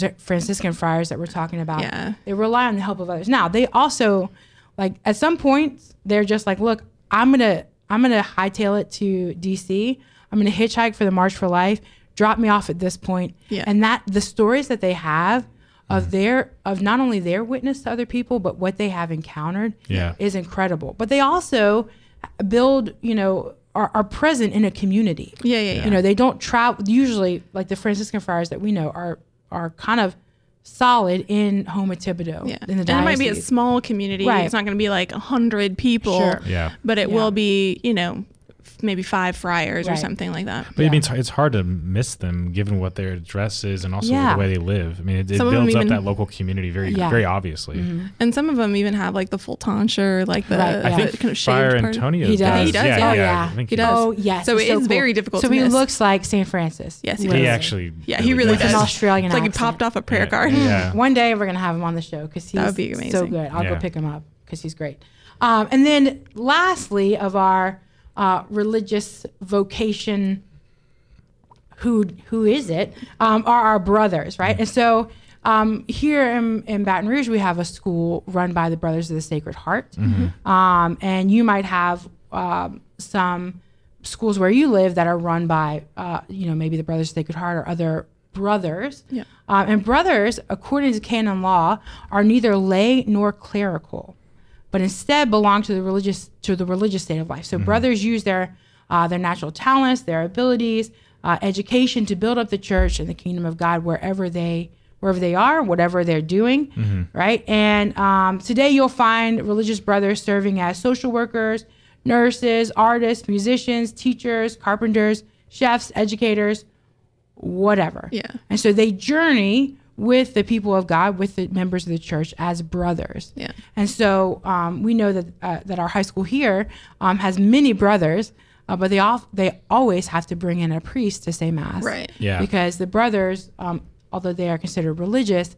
are Franciscan friars that we're talking about. Yeah. They rely on the help of others. Now they also, like at some point, they're just like, look, I'm gonna hightail it to DC. I'm gonna hitchhike for the March for Life. Drop me off at this point. Yeah. And that the stories that they have of their of not only their witness to other people, but what they have encountered is incredible. But they also build, you know, are present in a community. Yeah. You know, they don't travel. Usually, like the Franciscan friars that we know are kind of solid in Houma-Thibodaux. Yeah. In the diocese. And it might be a small community. Right. It's not going to be like 100 people. Sure. Yeah. But it will be, you know, maybe 5 friars or something like that. But I mean, it's hard to miss them given what their address is and also the way they live. I mean, it builds up that local community very obviously. Mm-hmm. And some of them even have like the full tonsure, like the I think kind of Friar Antonio does. He does. Yeah. I think he does. Oh, yes. So it's cool. Very difficult to miss. So he looks like St. Francis. Yes, he does. He actually really does. An Australian it's accent. Like he popped off a prayer card. Yeah. One day we're going to have him on the show because he's so good. I'll go pick him up because he's great. And then lastly of our religious vocation, who is it, are our brothers, right? And so here in Baton Rouge, we have a school run by the Brothers of the Sacred Heart. Mm-hmm. And you might have some schools where you live that are run by, you know, maybe the Brothers of the Sacred Heart or other brothers. Yeah. And brothers, according to canon law, are neither lay nor clerical, but instead belong to the religious state of life. So brothers use their natural talents, their abilities, education to build up the church and the kingdom of God wherever they are, whatever they're doing, right? And today you'll find religious brothers serving as social workers, nurses, artists, musicians, teachers, carpenters, chefs, educators, whatever. Yeah. And so they journey with the people of God, with the members of the church as brothers. Yeah. And so we know that our high school here has many brothers, but they always have to bring in a priest to say mass. Right. Yeah. Because the brothers, although they are considered religious,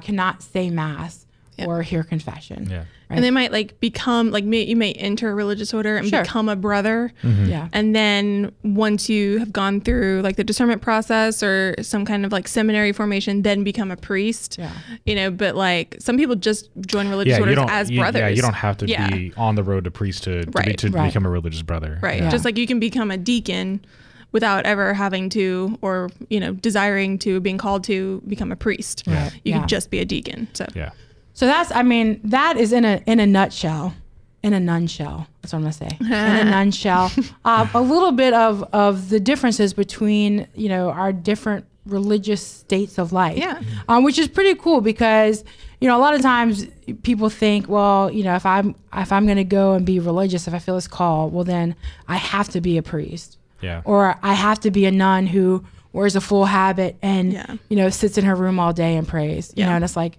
cannot say mass or hear confession. Yeah. Right? And they might like become, like you may enter a religious order and become a brother. Mm-hmm. Yeah. And then once you have gone through like the discernment process or some kind of like seminary formation, then become a priest. Yeah. You know, but like some people just join religious orders as brothers. Yeah, you don't have to be on the road to priesthood to become a religious brother. Right. Yeah. Just like you can become a deacon without ever having to, or, you know, desiring to, being called to become a priest. Yeah. You can just be a deacon. So. Yeah. So that is in a nutshell, that's what I'm gonna say, a little bit of the differences between, you know, our different religious states of life, which is pretty cool because, you know, a lot of times people think, well, you know, if I'm gonna go and be religious, if I feel this call, well then I have to be a priest, or I have to be a nun who wears a full habit and, you know, sits in her room all day and prays, you know, and it's like,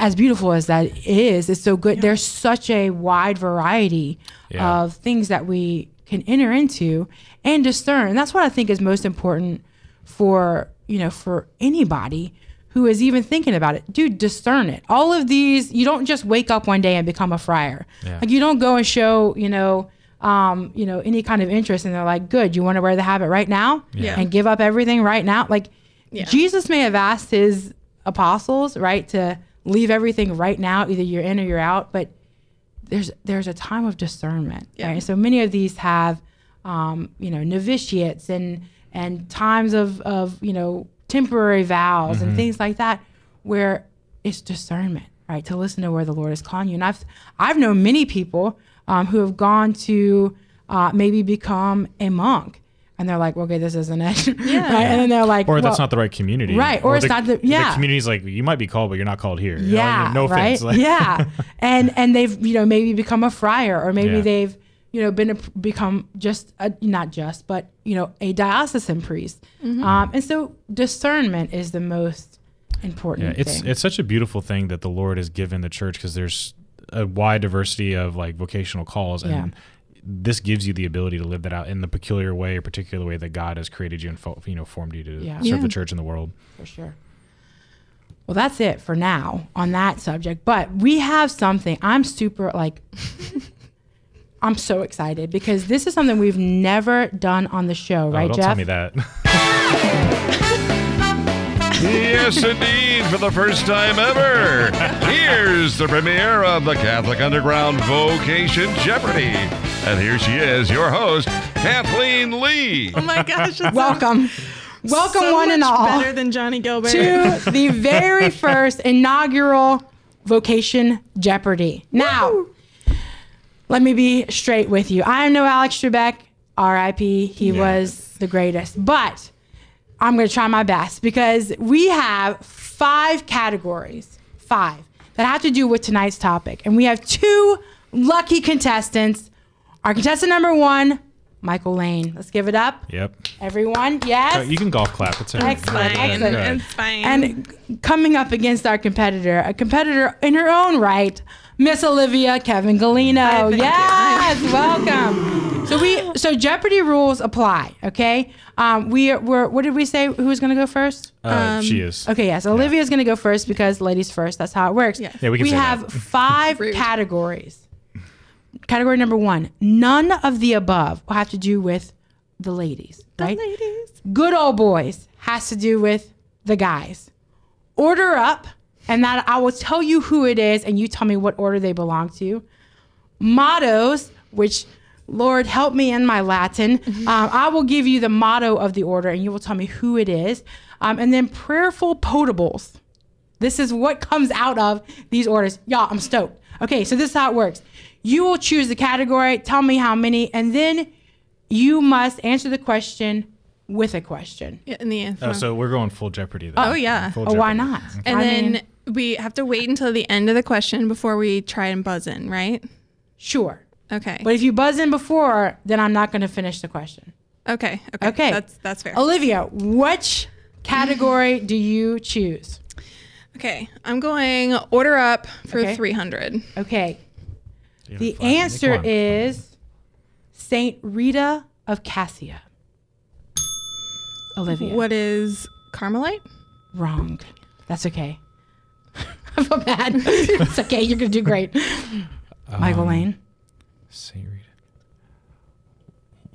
as beautiful as that is, it's so good. Yeah. There's such a wide variety of things that we can enter into and discern. And that's what I think is most important for, you know, for anybody who is even thinking about it. Dude, discern it. All of these, you don't just wake up one day and become a friar. Yeah. Like you don't go and show, you know, any kind of interest and they're like, good, you want to wear the habit right now and give up everything right now? Like Jesus may have asked his apostles, right, to leave everything right now, either you're in or you're out, but there's a time of discernment. Yeah. Right? So many of these have, you know, novitiates and times of you know, temporary vows and things like that, where it's discernment, right? To listen to where the Lord is calling you. And I've known many people who have gone to maybe become a monk. And they're like, okay, this isn't it. Yeah. Right? And then they're like, or well, that's not the right community. Right. Or it's the, not the, yeah. The community's like, you might be called, but you're not called here. Yeah. You know, no offense. Right? Like, yeah. And they've, you know, maybe become a friar, or maybe they've, you know, become just, not just, but, you know, a diocesan priest. Mm-hmm. And so discernment is the most important thing. It's such a beautiful thing that the Lord has given the church, because there's a wide diversity of like vocational calls. And this gives you the ability to live that out in the peculiar way or particular way that God has created you and formed you to serve the church and the world. For sure. Well, that's it for now on that subject. But we have something. I'm super like, I'm so excited, because this is something we've never done on the show, right, Jeff? Don't tell me that. Yes, indeed. For the first time ever, here's the premiere of the Catholic Underground Vocation Jeopardy. And here she is, your host, Kathleen Lee. Oh my gosh. Welcome. Welcome, so one and all. Better than Johnny Gilbert. To the very first inaugural Vocation Jeopardy. Now, let me be straight with you. I am no Alex Trebek, R.I.P. He was the greatest. But I'm going to try my best, because we have five categories that have to do with tonight's topic. And we have two lucky contestants. Our contestant number one, Michael Lane. Let's give it up. Yep. Everyone, yes? You can golf clap. It's Excellent. And fine. And coming up against our competitor, a competitor in her own right, Miss Olivia Kevin Galino. Yes, welcome. So Jeopardy rules apply. Okay, we're what did we say? Who was going to go first? She is. Okay, yes, Olivia is going to go first, because ladies first. That's how it works. Yes. Yeah, we have five categories. Category number one: none of the above will have to do with the ladies. Right? The ladies. Good old boys has to do with the guys. Order up. And that I will tell you who it is, and you tell me what order they belong to. Mottos, which, Lord, help me in my Latin. I will give you the motto of the order, and you will tell me who it is. And then prayerful potables. This is what comes out of these orders. Y'all, I'm stoked. Okay, so this is how it works. You will choose the category, tell me how many, and then you must answer the question with a question. Yeah, in the answer. Oh, so we're going full Jeopardy then. Oh, yeah. Full Jeopardy. Why not? Okay. And then we have to wait until the end of the question before we try and buzz in, right? Sure. Okay. But if you buzz in before, then I'm not going to finish the question. Okay. That's fair. Olivia, which category do you choose? Okay. I'm going order up for 300. Okay. The answer is St. Rita of Cassia. Olivia. What is Carmelite? Wrong. That's okay. I feel bad. It's okay. You're going to do great. Michael Lane. St. Rita.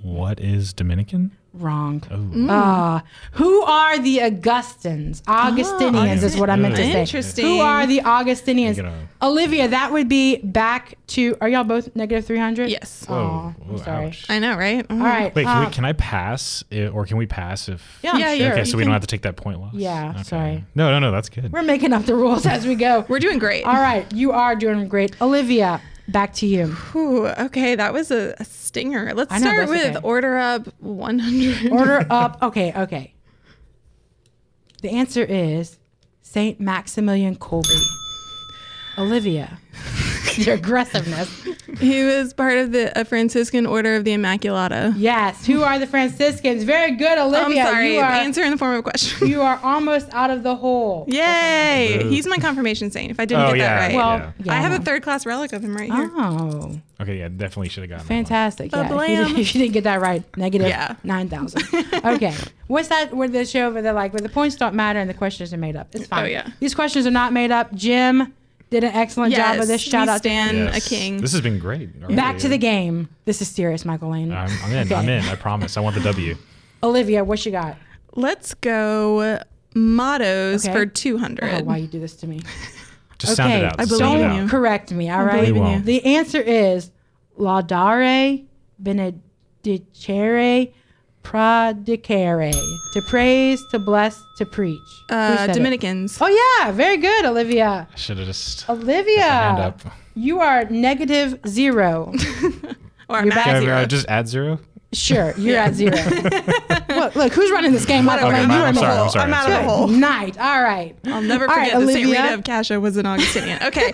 What is Dominican? Wrong. Who are the Augustinians? Augustinians is what I meant to say. Interesting. Who are the Augustinians? Olivia, that would be back to, are y'all both negative 300? Yes. Whoa. Oh, I'm sorry. Ouch. I know, right? All right. Wait, can I pass, or can we pass if? Yeah, sure. Okay, so we don't have to take that point loss. Yeah, okay. Sorry. No, that's good. We're making up the rules as we go. We're doing great. All right, you are doing great. Olivia, back to you. Ooh, okay, that was a stinger. Let's start with order up 100. Order up. Okay. The answer is St. Maximilian Kolby. Olivia, your aggressiveness. He was part of the Franciscan order of the Immaculata. Yes. Who are the Franciscans? Very good, Olivia. I'm sorry. Answer in the form of a question. You are almost out of the hole. Yay. Okay. He's my confirmation saint, if I didn't get that right. Well, I have a third-class relic of him right here. Oh. Okay, definitely should have gotten fantastic. That one. Fantastic. If you didn't get that right, negative 9,000. Okay. What's that where the show over there, like, where the points don't matter and the questions are made up? It's fine. Oh, yeah. These questions are not made up. Jim did an excellent job of this. Shout out to Stan, a king. This has been great. Already. Back to the game. This is serious, Michael Lane. I'm in. Okay. I'm in. I promise. I want the W. Olivia, what you got? Let's go mottos for 200. Oh, why you do this to me? Just sound it out. I believe in you. Correct me. All right. The answer is Laudare Benedicere pradicare, to praise, to bless, to preach. Dominicans. Oh yeah, very good, Olivia. I should have just. Olivia, hand up. You are negative zero. Or zero. Just add zero. Sure, you're at zero. Look, who's running this game? Okay, I'm sorry. I'm out of the hole. Night. All right. I'll never forget that St. Rita of Cassia was an Augustinian. Okay.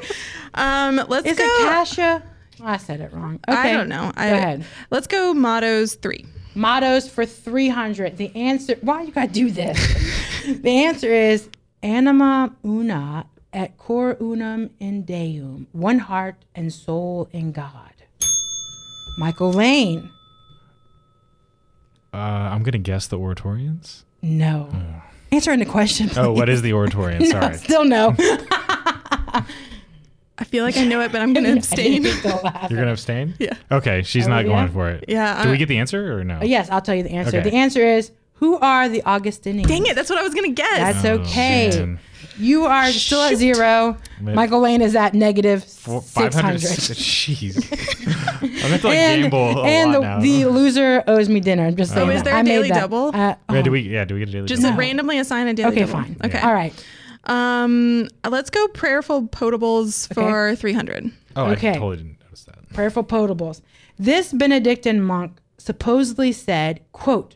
Let's go. Is it Cassia? I said it wrong. Okay. I don't know. Go ahead. Let's go mottos 3. Mottos for 300. The answer, why you got to do this? The answer is anima una et cor unum in Deum. One heart and soul in God. Michael Lane. I'm going to guess the Oratorians? No. Oh. Answering the question, please. Oh, what is the Oratorian? Sorry. No, still no. I feel like I know it, but I'm going to abstain. You're going to abstain? Yeah. Okay, she's not going for it. Yeah. Do we get the answer or no? Yes, I'll tell you the answer. Okay. The answer is, who are the Augustinians? Dang it, that's what I was going to guess. That's okay. Shit. You are still at zero. Michael Lane is at negative 500. Jeez. I'm at gamble a lot now. And the loser owes me dinner. I'm just saying. Is there a daily double? Do we get a daily double? Just randomly assign a daily double. Okay, fine. Okay. Yeah. All right. Let's go prayerful potables for 300. Oh, okay. I totally didn't notice that. Prayerful potables. This Benedictine monk supposedly said, quote,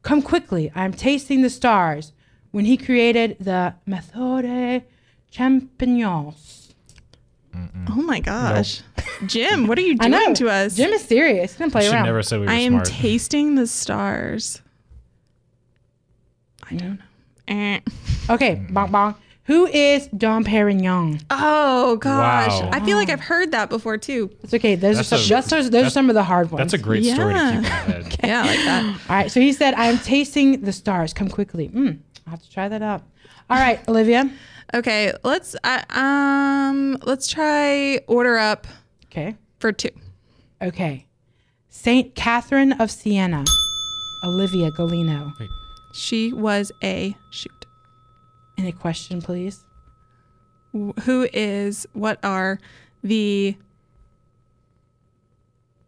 "Come quickly, I'm tasting the stars," when he created the Methode Champignons. Mm-mm. Oh my gosh. Nope. Jim, what are you doing to us? Jim is serious. He's going to play around. Never said we were smart. I am tasting the stars. I don't know. Okay, bong bong. Who is Dom Pérignon? Oh gosh, wow. I feel like I've heard that before too. It's okay. Those are some of the hard ones. That's a great story to keep in head. Okay. Yeah, I like that. All right, so he said, "I am tasting the stars. Come quickly." I'll have to try that out. All right, Olivia. Okay, let's try order up. Okay. For 2. Okay, St. Catherine of Siena. Olivia Galino. Wait. She was a shoot. Any question, please? What are the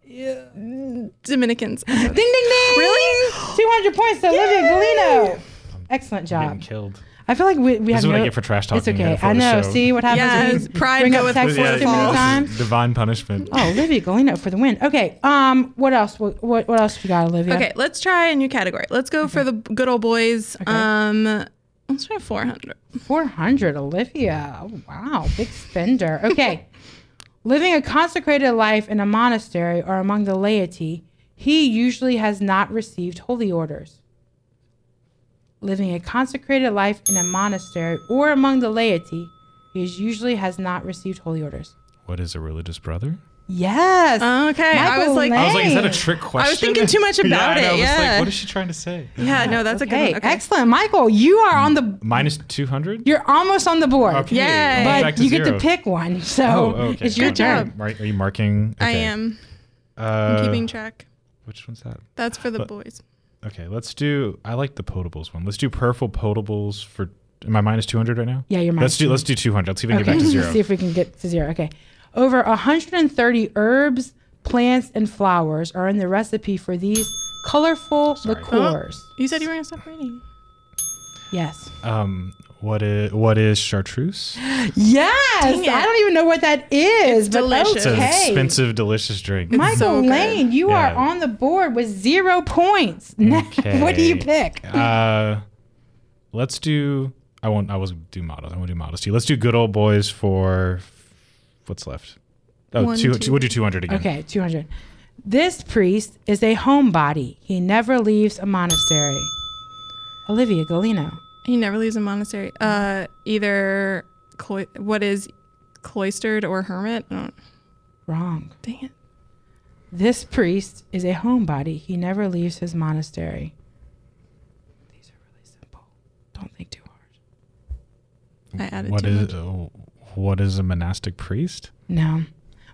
Dominicans? Ding, ding, ding. Really? 200 points to Olivia Galino. Excellent job. I'm getting killed. I feel like we have no... This is what I get for trash talking. It's okay. I know. See what happens? Yeah, pride bring up sex work too many times. Divine punishment. Oh, Olivia Galino for the win. Okay. What else? What else we got, Olivia? Okay. Let's try a new category. Let's go for the good old boys. Okay. Let's try 400. 400, Olivia. Oh, wow, big spender. Okay. Living a consecrated life in a monastery or among the laity, he usually has not received holy orders. Living a consecrated life in a monastery or among the laity, he usually has not received holy orders. What is a religious brother? Yes. Okay. I was like, is that a trick question? I was thinking too much about it. I was like, what is she trying to say? Yeah. No, that's okay. A good one. Okay. Excellent, Michael. You are on the minus 200. You're almost on the board. Okay. Yeah. But you get to pick one, so it's your turn. Are you marking? Okay. I am. I'm keeping track. Which one's that? That's for the boys. Okay. Let's do. I like the potables one. Let's do prayerful potables for. Am I minus 200 right now? Yeah, you're minus. Let's do 200. Let's see if we can get back to zero. Let's see if we can get to zero. Okay. Over 130 herbs, plants, and flowers are in the recipe for these colorful liqueurs. Oh, you said you were going to stop reading. Yes. What is chartreuse? Yes. I don't even know what that is. It's delicious. It's an expensive, delicious drink. Michael Lane, you are on the board with 0 points. Okay. What do you pick? Let's do. I wasn't do models. I won't do models too. Let's do good old boys for. What's left? Oh, we'll do 200 again. Okay, 200. This priest is a homebody. He never leaves a monastery. Olivia Galino. He never leaves a monastery. Either what is cloistered or hermit? I don't. Wrong. Dang it. This priest is a homebody. He never leaves his monastery. These are really simple. Don't think too hard. I added what too much. What is a monastic priest? No.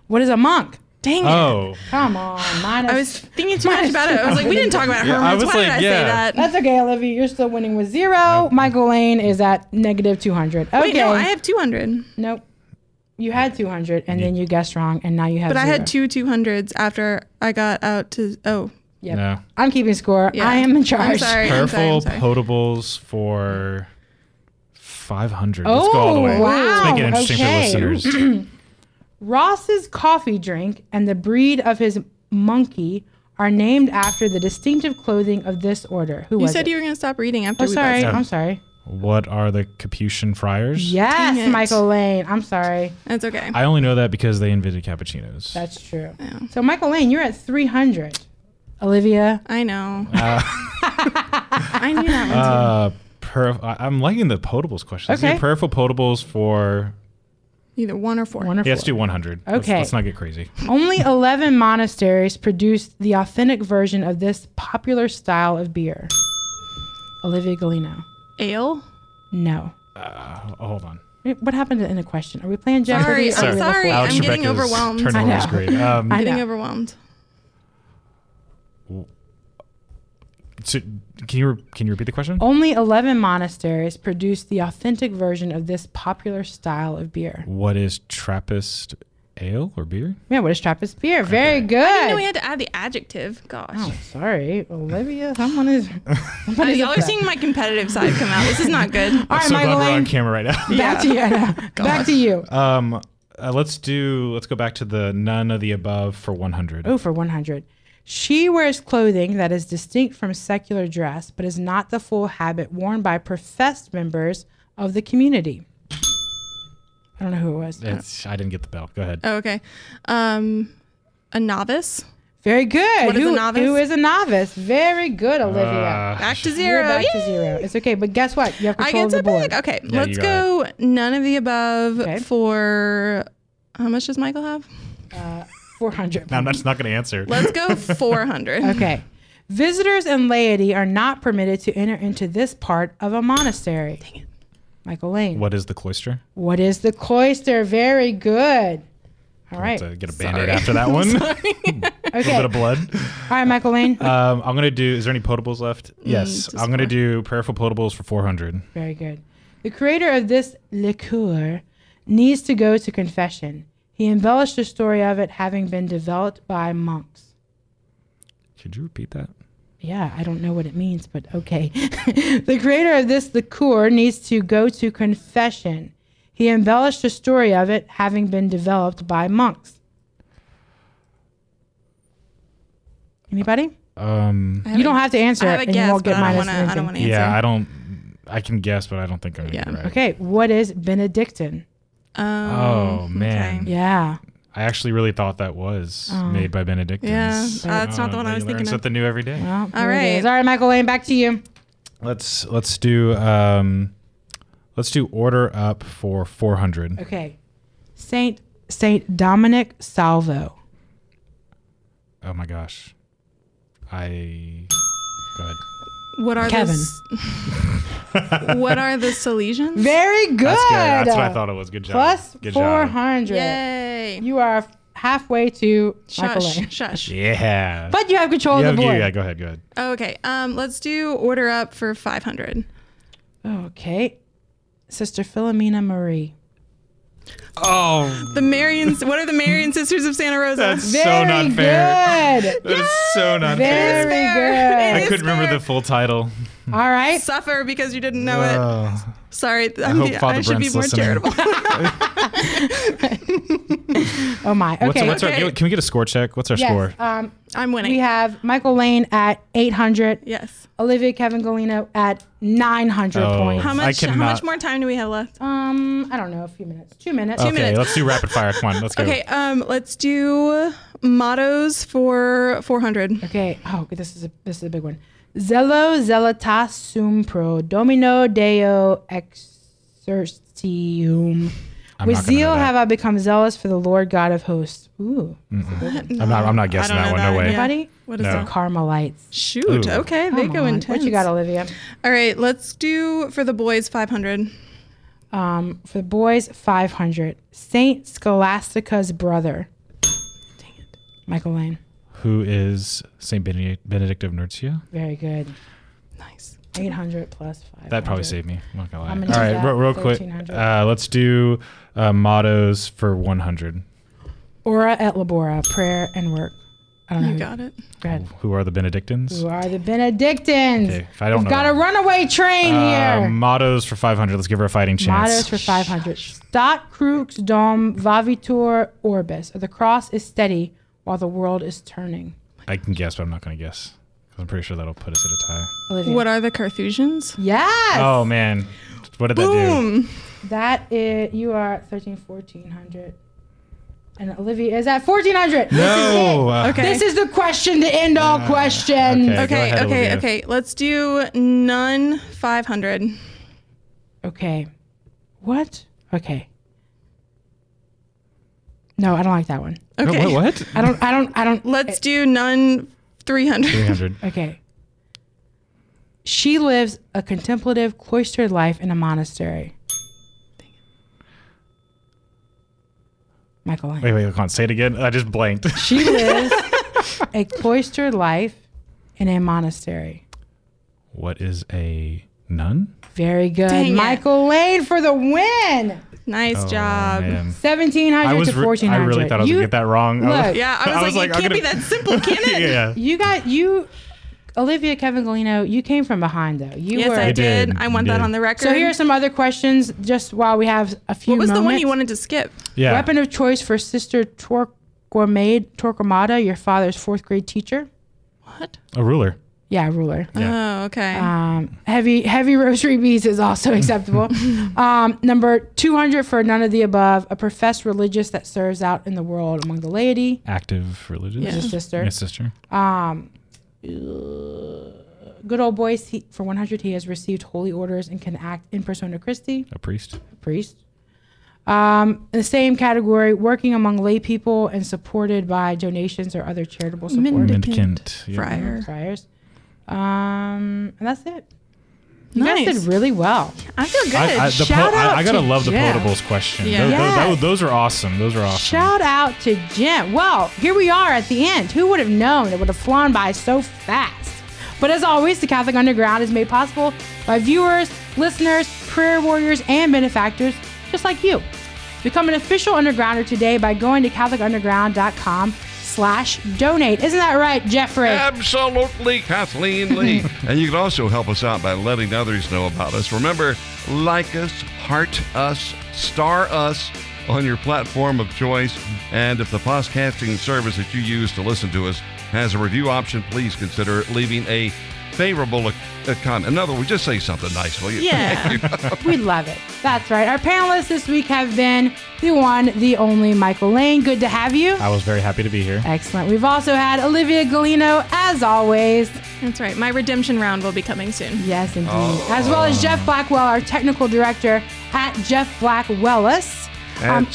What is a monk? Dang it. Oh. Come on. I was thinking too much about it. I was like, we didn't talk about hermits. Why did I say that? That's okay, Olivia. You're still winning with 0. Nope. Michael Lane is at negative 200. Okay. Wait, no, I have 200. Nope. You had 200, and then you guessed wrong, and now you have 0. But I had 2 200s after I got out to... Oh, Yep. No. I'm keeping score. Yeah. I am in charge. Careful potables for 500. Oh, let's go all the way. Wow. Let's make it interesting for listeners. Ross's coffee drink and the breed of his monkey are named after the distinctive clothing of this order. Who was it? You said you were going to stop reading after we got started. I'm sorry. What are the Capuchin Friars? Yes, Michael Lane. I'm sorry. That's okay. I only know that because they invented cappuccinos. That's true. Yeah. So, Michael Lane, you're at 300. Olivia. I know. I knew that one too. I'm liking the potables question. Okay. Prayerful potables for... Either one or four. Yeah, let's do 100. Okay. Let's not get crazy. Only 11 monasteries produced the authentic version of this popular style of beer. Olivia Galino. Ale? No. Hold on. What happened in the question? Are we playing Jeopardy? Sorry. I'm getting overwhelmed. I'm getting overwhelmed. So, can you repeat the question? Only 11 monasteries produce the authentic version of this popular style of beer. What is Trappist ale or beer? Yeah, what is Trappist beer? Okay. Very good. I didn't know we had to add the adjective. Gosh. Oh, sorry, Olivia. You're always seeing my competitive side come out. This is not good. All right, so Michael, we're on camera right now. Back to you. Let's go back to the none of the above for 100. Oh, for 100. She wears clothing that is distinct from secular dress, but is not the full habit worn by professed members of the community. I don't know who it was. I didn't get the bell. Go ahead. Oh, okay. A novice. Very good. What is a novice? Who is a novice? Very good, Olivia. Back to zero. It's okay, but guess what? You have control of the board. Okay, yeah, let's go none of the above for... How much does Michael have? 400. No, that's not going to answer. Let's go 400. Okay. Visitors and laity are not permitted to enter into this part of a monastery. Dang it. Michael Lane. What is the cloister? Very good. All right. Have to get a Band-Aid after that one. A little bit of blood. All right, Michael Lane. I'm going to do, is there any potables left? Yes. I'm going to do prayerful potables for 400. Very good. The creator of this liqueur needs to go to confession. He embellished the story of it having been developed by monks. Could you repeat that? Yeah, I don't know what it means, but okay. The creator of this liqueur needs to go to confession. He embellished the story of it having been developed by monks. Anybody? You don't have to answer it, and you won't get minus anything. I don't want to answer. Yeah, I can guess, but I don't think I'm going to be right. Okay, what is Benedictine? Oh man. Okay. Yeah. I actually really thought that was made by Benedictines. Yeah. That's not the one I was thinking of. Something new every day. Well, all right. All right, Michael Lane, back to you. Let's do order up for 400. Okay. Saint Dominic Salvo. Oh my gosh. Go ahead. What are the Salesians? Very good. That's good. That's what I thought it was. Good job. Plus 400. Yay. You are halfway to Michael Lane. Yeah. But you have control of the board. Yeah, go ahead. Okay. Let's do order up for 500. Okay. Sister Philomena Marie. Oh. The Marians. What are the Marian Sisters of Santa Rosa? That's so not fair. Good. That is so not fair. Very good. I couldn't remember the full title. All right. Suffer because you didn't know it. Sorry. I should be more charitable. Oh, my. Okay. Can we get a score check? What's our score? I'm winning. We have Michael Lane at 800. Yes. Olivia Kevin Golino at 900 points. How much more time do we have left? I don't know. A few minutes. 2 minutes. Okay, let's do rapid fire. Come on. Let's go. Okay. Let's do mottos for 400. Okay. Oh, this is a big one. Zelo zelatas sum pro Domino Deo exertium. With zeal have I become zealous for the Lord God of hosts. Ooh. Mm-hmm. I'm not guessing that one. No way. Anybody? What is the Carmelites? Shoot. Ooh. Okay. They go intense. What you got, Olivia? All right. Let's do for the boys 500. For the boys 500. Saint Scholastica's brother. Dang it. Michael Lane. Who is St. Benedict of Nursia? Very good. Nice. 800 plus 500. That probably saved me. I'm not going to lie. All right, real quick. Let's do mottos for 100. Ora et labora, prayer and work. I don't know. You got it. Go ahead. Who are the Benedictines? Who are the Benedictines? Okay, if I don't know. We've got a runaway train here. Mottos for 500. Let's give her a fighting chance. Mottos for 500. Stat crux dom vavitur orbis. The cross is steady while the world is turning. I can guess, but I'm not going to guess. I'm pretty sure that'll put us at a tie. Olivia. What are the Carthusians? Yes. Oh, man. What did Boom. That do? That is, you are at 1,400. And Olivia is at 1,400. No. Okay. This is the question, the end all question. Okay. Let's do none 500. Okay. What? Okay. No, I don't like that one. Okay. No, what? I don't. Let's do none 300. 300. Okay. She lives a contemplative cloistered life in a monastery. Michael, wait, can't say it again. I just blanked. She lives a cloistered life in a monastery. What is a nun? Very good. Dang Michael it. Lane for the win. Nice job. Man. 1,700 to 1,400. I really thought I was going to get that wrong. Look, I was like, it can't be that simple, can it? Yeah. Olivia Kevin Galino, you came from behind, though. Yes, I did. I want that on the record. So here are some other questions just while we have a few moments. What was the one you wanted to skip? Yeah. Weapon of choice for Sister Torquemada, your father's fourth grade teacher. What? A ruler. Yeah, a ruler. Yeah. Oh, okay. Heavy rosary beads is also acceptable. Number 200 for none of the above, a professed religious that serves out in the world among the laity. Active religious. Yeah. Your sister. Good old boys, for 100, he has received holy orders and can act in persona Christi. A priest. In the same category, working among lay people and supported by donations or other charitable support. Mendicant. Friar. Friars. And that's it. Nice. You guys did really well. I feel good. I gotta love Jim. The potables question. Yeah. Those are awesome. Shout out to Jim. Well, here we are at the end. Who would have known it would have flown by so fast? But as always, the Catholic Underground is made possible by viewers, listeners, prayer warriors, and benefactors just like you. Become an official Undergrounder today by going to CatholicUnderground.com/donate. Isn't that right, Jeffrey? Absolutely, Kathleen Lee. And you can also help us out by letting others know about us. Remember, like us, heart us, star us on your platform of choice. And if the podcasting service that you use to listen to us has a review option, please consider leaving a favorable comment. In other words, just say something nice, will you? Yeah. We love it. That's right. Our panelists this week have been the one, the only Michael Lane. Good to have you. I was very happy to be here. Excellent. We've also had Olivia Galino, as always. That's right. My redemption round will be coming soon. Yes, indeed. Oh. As well as Jeff Blackwell, our technical director at Jeff Blackwellus.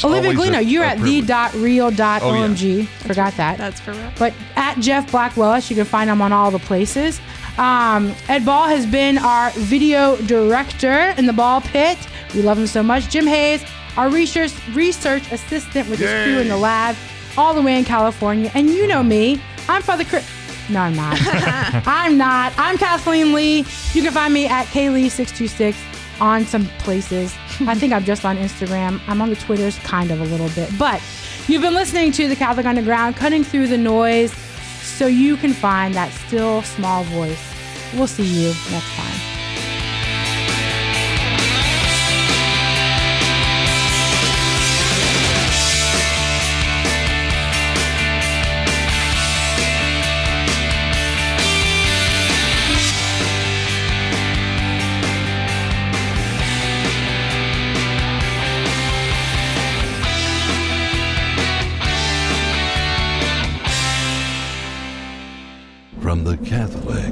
Olivia Galino, you're at the.real.omg. Yeah. Forgot that. That's for real. But at Jeff Blackwellus, you can find him on all the places. Ed Ball has been our video director in the ball pit. We love him so much. Jim Hayes, our research assistant with his crew in the lab, all the way in California. And you know me. I'm Father Chris. No, I'm not. I'm not. I'm Kathleen Lee. You can find me at klee626 on some places. I think I'm just on Instagram. I'm on the Twitters kind of a little bit. But you've been listening to The Catholic Underground, cutting through the noise so you can find that still small voice. We'll see you next time. Catholic.